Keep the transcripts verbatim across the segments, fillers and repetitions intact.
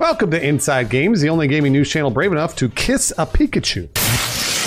Welcome to Inside Games, the only gaming news channel brave enough to kiss a Pikachu.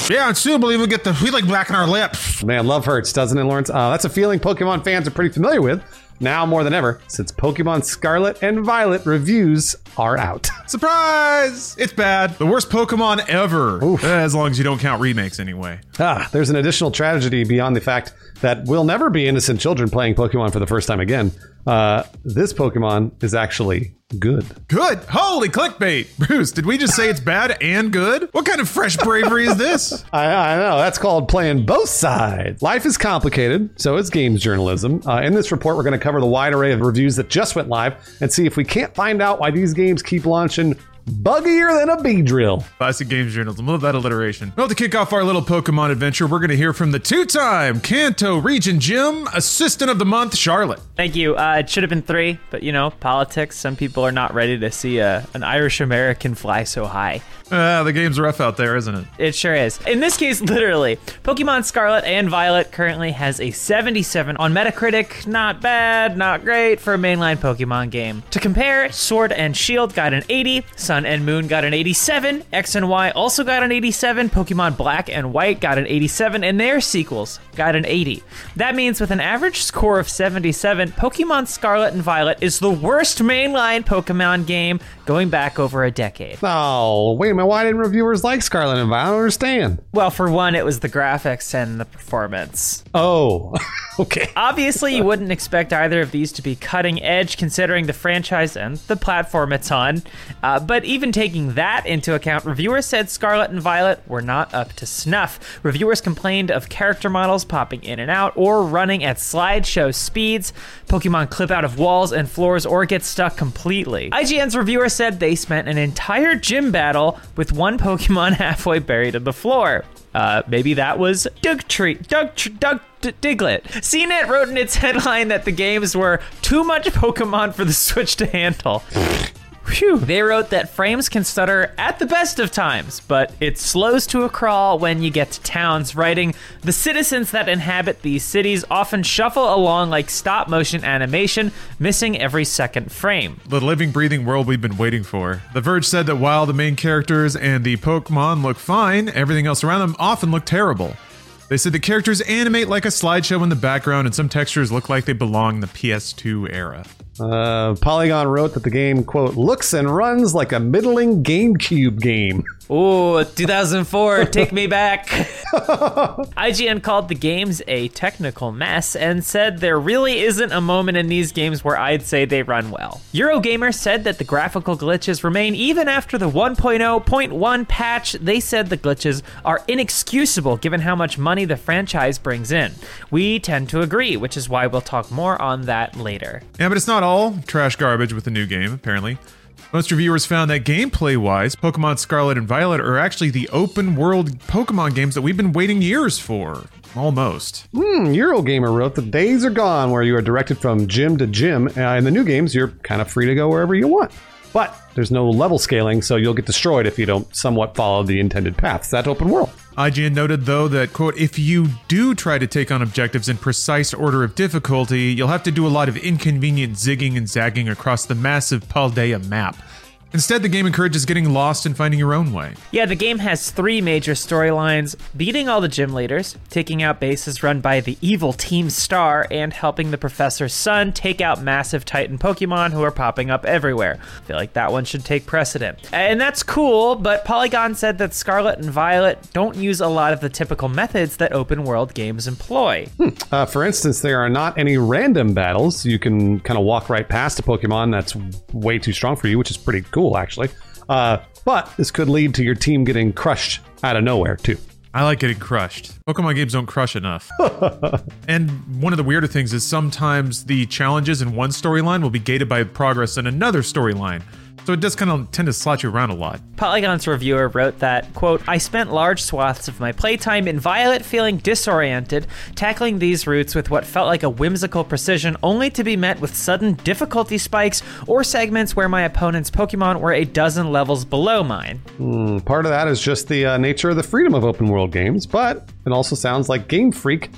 Yeah, and soon, believe we get the we like blacking our lips. Man, love hurts, doesn't it, Lawrence? Uh, that's a feeling Pokemon fans are pretty familiar with now more than ever, since Pokemon Scarlet and Violet reviews are out. Surprise! It's bad. The worst Pokemon ever. Oof. As long as you don't count remakes, anyway. Ah, there's an additional tragedy beyond the fact that we'll never be innocent children playing Pokemon for the first time again. Uh, this Pokemon is actually good. Good? Holy clickbait! Bruce, did we just say it's bad and good? What kind of fresh bravery is this? I, I know, that's called playing both sides. Life is complicated, so is games journalism. Uh, in this report, we're going to cover the wide array of reviews that just went live and see if we can't find out why these games keep launching buggier than a bee drill. Classic games journalism. Love that alliteration. Well, to kick off our little Pokemon adventure, we're going to hear from the two-time Kanto Region Gym Assistant of the Month, Charlotte. Thank you. Uh, it should have been three, but you know, politics. Some people are not ready to see a, an Irish American fly so high. Uh, the game's rough out there, isn't it? It sure is. In this case, literally. Pokemon Scarlet and Violet currently has a seventy-seven on Metacritic. Not bad, not great for a mainline Pokemon game. To compare, Sword and Shield got an eighty, Sun and Moon got an eighty-seven, X and Y also got an eighty-seven, Pokemon Black and White got an eighty-seven, and their sequels got an eighty. That means with an average score of seventy-seven, Pokemon Scarlet and Violet is the worst mainline Pokemon game going back over a decade. Oh, wait a minute. Why didn't reviewers like Scarlet and Violet? I don't understand. Well, for one, it was the graphics and the performance. Oh, okay. Obviously, you wouldn't expect either of these to be cutting edge considering the franchise and the platform it's on. Uh, but even taking that into account, reviewers said Scarlet and Violet were not up to snuff. Reviewers complained of character models popping in and out or running at slideshow speeds. Pokemon clip out of walls and floors or get stuck completely. I G N's reviewer said they spent an entire gym battle with one Pokemon halfway buried in the floor. Uh, maybe that was Dugtree, Dug, Dug, Diglett. C net wrote in its headline that the games were too much Pokemon for the Switch to handle. Whew. They wrote that frames can stutter at the best of times, but it slows to a crawl when you get to towns, writing, the citizens that inhabit these cities often shuffle along like stop-motion animation, missing every second frame. The living, breathing world we've been waiting for. The Verge said that while the main characters and the Pokemon look fine, everything else around them often looked terrible. They said the characters animate like a slideshow in the background, and some textures look like they belong in the P S two era. Uh, Polygon wrote that the game, quote, looks and runs like a middling GameCube game. Ooh, two thousand four, take me back. I G N called the games a technical mess and said there really isn't a moment in these games where I'd say they run well. Eurogamer said that the graphical glitches remain even after the one point oh point one patch. They said the glitches are inexcusable given how much money the franchise brings in. We tend to agree, which is why we'll talk more on that later. Yeah, but it's not all trash garbage with the new game, apparently. Most reviewers found that gameplay-wise, Pokemon Scarlet and Violet are actually the open-world Pokemon games that we've been waiting years for. Almost. Mm, Eurogamer wrote, the days are gone where you are directed from gym to gym. Uh, in the new games, you're kind of free to go wherever you want. But there's no level scaling, so you'll get destroyed if you don't somewhat follow the intended paths. That open world. I G N noted, though, that, quote, if you do try to take on objectives in precise order of difficulty, you'll have to do a lot of inconvenient zigging and zagging across the massive Paldea map. Instead, the game encourages getting lost and finding your own way. Yeah, the game has three major storylines, beating all the gym leaders, taking out bases run by the evil Team Star, and helping the Professor's son take out massive Titan Pokemon who are popping up everywhere. I feel like that one should take precedent. And that's cool, but Polygon said that Scarlet and Violet don't use a lot of the typical methods that open-world games employ. Hmm. Uh, for instance, there are not any random battles. You can kind of walk right past a Pokemon that's way too strong for you, which is pretty cool. actually uh but this could lead to your team getting crushed out of nowhere too. I like getting crushed. Pokemon games don't crush enough. And one of the weirder things is sometimes the challenges in one storyline will be gated by progress in another storyline. So it does kind of tend to slot you around a lot. Polygon's reviewer wrote that, quote, I spent large swaths of my playtime in Violet feeling disoriented, tackling these routes with what felt like a whimsical precision, only to be met with sudden difficulty spikes or segments where my opponent's Pokemon were a dozen levels below mine. Mm, part of that is just the uh, nature of the freedom of open world games, but it also sounds like Game Freak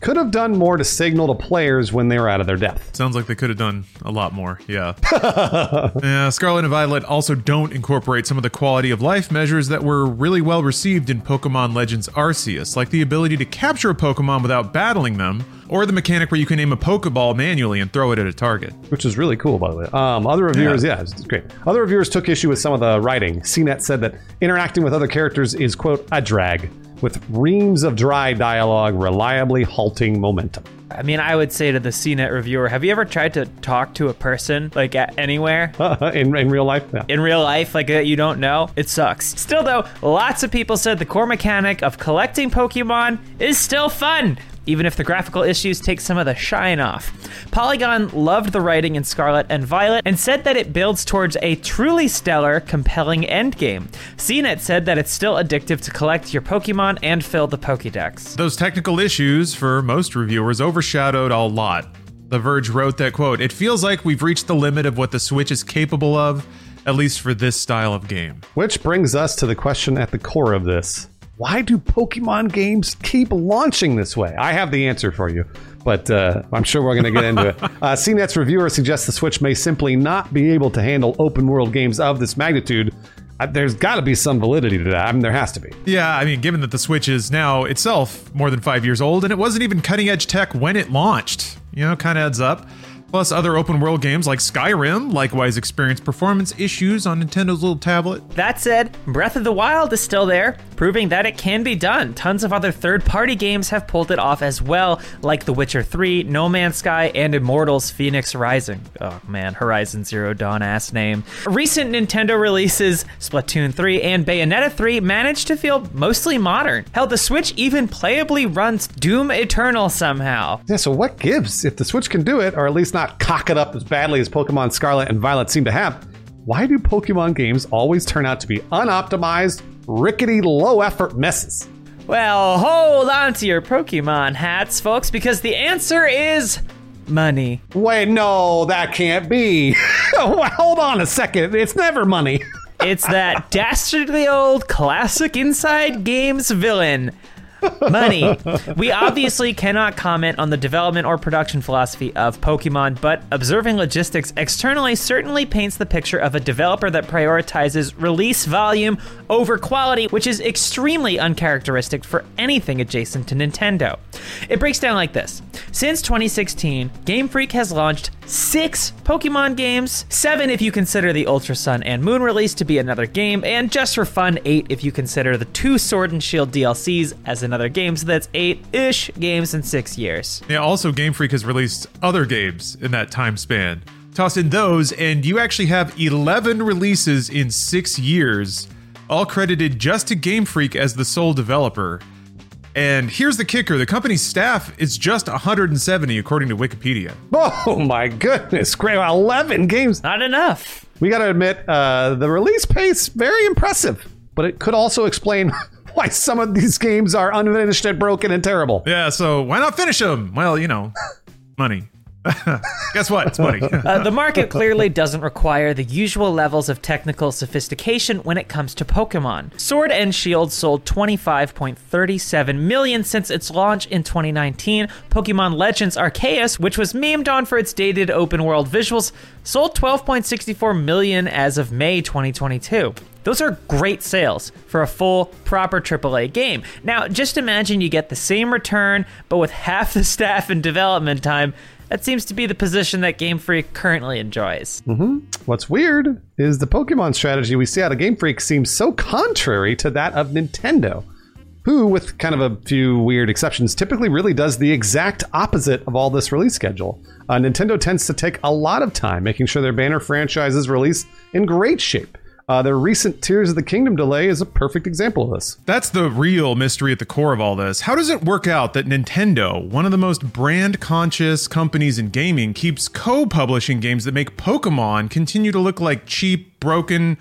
could have done more to signal to players when they were out of their depth. Sounds like they could have done a lot more, yeah. uh, Scarlet and Violet also don't incorporate some of the quality of life measures that were really well received in Pokemon Legends Arceus, like the ability to capture a Pokemon without battling them, or the mechanic where you can aim a Pokeball manually and throw it at a target. Which is really cool, by the way. Um, other reviewers, yeah, yeah it's great. Other reviewers took issue with some of the writing. C net said that interacting with other characters is, quote, a drag, with reams of dry dialogue reliably halting momentum. I mean, I would say to the C net reviewer, have you ever tried to talk to a person, like, at anywhere? Uh, in, in real life? Yeah. In real life, like, that you don't know? It sucks. Still, though, lots of people said the core mechanic of collecting Pokemon is still fun, even if the graphical issues take some of the shine off. Polygon loved the writing in Scarlet and Violet and said that it builds towards a truly stellar, compelling endgame. C net said that it's still addictive to collect your Pokemon and fill the Pokédex. Those technical issues, for most reviewers, overshadowed a lot. The Verge wrote that, quote, "It feels like we've reached the limit of what the Switch is capable of, at least for this style of game." Which brings us to the question at the core of this. Why do Pokemon games keep launching this way? I have the answer for you, but uh, I'm sure we're going to get into it. Uh, C net's reviewer suggests the Switch may simply not be able to handle open-world games of this magnitude. Uh, there's got to be some validity to that. I mean, there has to be. Yeah, I mean, given that the Switch is now itself more than five years old, and it wasn't even cutting-edge tech when it launched, you know, kind of adds up. Plus, other open-world games like Skyrim likewise experienced performance issues on Nintendo's little tablet. That said, Breath of the Wild is still there, proving that it can be done. Tons of other third-party games have pulled it off as well, like The Witcher three, No Man's Sky, and Immortals Fenyx Rising. Oh man, Horizon Zero Dawn ass name. Recent Nintendo releases, Splatoon three and Bayonetta three, managed to feel mostly modern. Hell, the Switch even playably runs Doom Eternal somehow. Yeah, so what gives? If the Switch can do it, or at least not Not cock it up as badly as Pokemon Scarlet and Violet seem to have, why do Pokemon games always turn out to be unoptimized, rickety, low-effort messes? Well, hold on to your Pokemon hats, folks, because the answer is money. Wait, no, that can't be. Hold on a second. It's never money. It's that dastardly old classic Inside Games villain. Money. We obviously cannot comment on the development or production philosophy of Pokemon, but observing logistics externally certainly paints the picture of a developer that prioritizes release volume over quality, which is extremely uncharacteristic for anything adjacent to Nintendo. It breaks down like this. Since twenty sixteen, Game Freak has launched six Pokemon games, seven if you consider the Ultra Sun and Moon release to be another game, and just for fun, eight if you consider the two Sword and Shield D L Cs as another game, so that's eight-ish games in six years. Yeah, also Game Freak has released other games in that time span. Toss in those, and you actually have eleven releases in six years, all credited just to Game Freak as the sole developer. And here's the kicker. The company's staff is just one hundred seventy, according to Wikipedia. Oh, my goodness. Great. eleven games. Not enough. We got to admit, uh, the release pace, very impressive. But it could also explain why some of these games are unfinished and broken and terrible. Yeah, so why not finish them? Well, you know, money. Guess what? It's money. uh, the market clearly doesn't require the usual levels of technical sophistication when it comes to Pokemon. Sword and Shield sold twenty-five point three seven million since its launch in twenty nineteen. Pokemon Legends Arceus, which was memed on for its dated open-world visuals, sold twelve point six four million as of May twenty twenty-two. Those are great sales for a full, proper triple A game. Now, just imagine you get the same return, but with half the staff and development time. That seems to be the position that Game Freak currently enjoys. Mm-hmm. What's weird is the Pokemon strategy we see out of Game Freak seems so contrary to that of Nintendo, who, with kind of a few weird exceptions, typically really does the exact opposite of all this release schedule. Uh, Nintendo tends to take a lot of time making sure their banner franchises release in great shape. Uh, their recent Tears of the Kingdom delay is a perfect example of this. That's the real mystery at the core of all this. How does it work out that Nintendo, one of the most brand-conscious companies in gaming, keeps co-publishing games that make Pokemon continue to look like cheap, broken,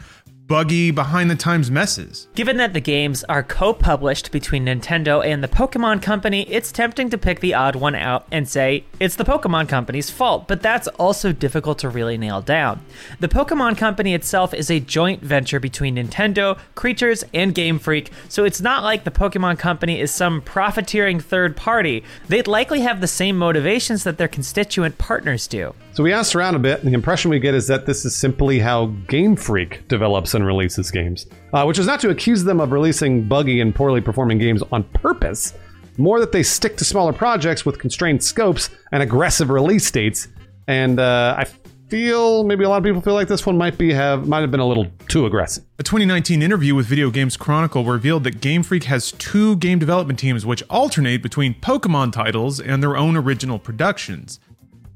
buggy, behind-the-times messes. Given that the games are co-published between Nintendo and the Pokemon Company, it's tempting to pick the odd one out and say it's the Pokemon Company's fault, but that's also difficult to really nail down. The Pokemon Company itself is a joint venture between Nintendo, Creatures, and Game Freak, so it's not like the Pokemon Company is some profiteering third party. They'd likely have the same motivations that their constituent partners do. So we asked around a bit, and the impression we get is that this is simply how Game Freak develops and releases games, uh, which is not to accuse them of releasing buggy and poorly performing games on purpose, more that they stick to smaller projects with constrained scopes and aggressive release dates. And uh, I feel maybe a lot of people feel like this one might be have might have been a little too aggressive. A twenty nineteen interview with Video Games Chronicle revealed that Game Freak has two game development teams which alternate between Pokemon titles and their own original productions.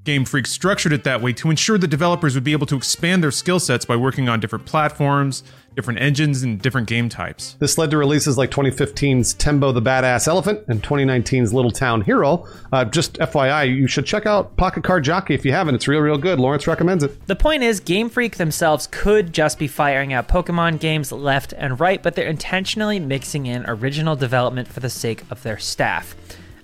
Game Freak structured it that way to ensure that developers would be able to expand their skill sets by working on different platforms, different engines, and different game types. This led to releases like twenty fifteen's Tembo the Badass Elephant and twenty nineteen's Little Town Hero. Uh, just F Y I, you should check out Pocket Card Jockey if you haven't. It's real, real good. Lawrence recommends it. The point is, Game Freak themselves could just be firing out Pokemon games left and right, but they're intentionally mixing in original development for the sake of their staff.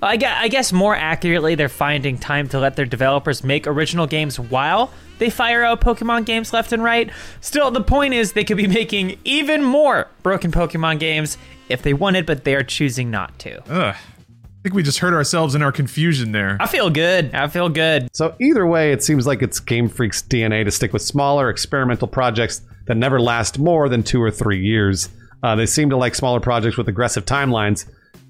I guess more accurately, they're finding time to let their developers make original games while they fire out Pokemon games left and right. Still, the point is they could be making even more broken Pokemon games if they wanted, but they are choosing not to. Ugh. I think we just hurt ourselves in our confusion there. I feel good. I feel good. So either way, it seems like it's Game Freak's D N A to stick with smaller experimental projects that never last more than two or three years. Uh, they seem to like smaller projects with aggressive timelines.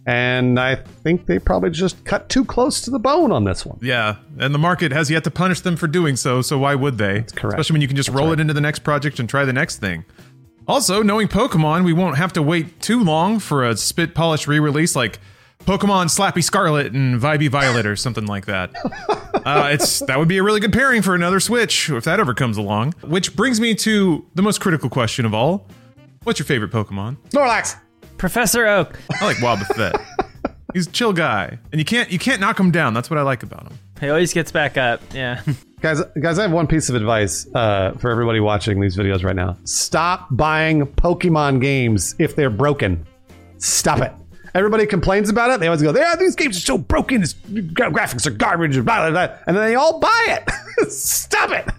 And I think they probably just cut too close to the bone on this one. Yeah, and the market has yet to punish them for doing so, so why would they? That's correct. Especially when you can just That's roll right. it into the next project and try the next thing. Also, knowing Pokemon, we won't have to wait too long for a spit-polished re-release like Pokemon Slappy Scarlet and Vibey Violet or something like that. Uh, it's that would be a really good pairing for another Switch, if that ever comes along. Which brings me to the most critical question of all. What's your favorite Pokemon? Snorlax! Professor Oak. I like Wobbuffet. He's a chill guy, and you can't you can't knock him down. That's what I like about him. He always gets back up. Yeah. Guys, guys, I have one piece of advice uh, for everybody watching these videos right now. Stop buying Pokemon games if they're broken. Stop it. Everybody complains about it. They always go, "Yeah, these games are so broken. This graphics are garbage," and blah, blah, blah. And then they all buy it. Stop it,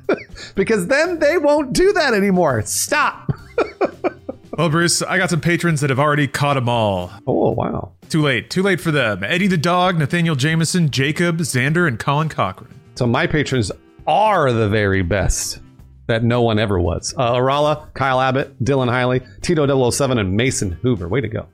because then they won't do that anymore. Stop. Well, Bruce, I got some patrons that have already caught them all. Oh, wow. Too late. Too late for them. Eddie the Dog, Nathaniel Jameson, Jacob, Xander, and Colin Cochran. So my patrons are the very best that no one ever was. Uh, Arala, Kyle Abbott, Dylan Hiley, Tito double oh seven, and Mason Hoover. Way to go.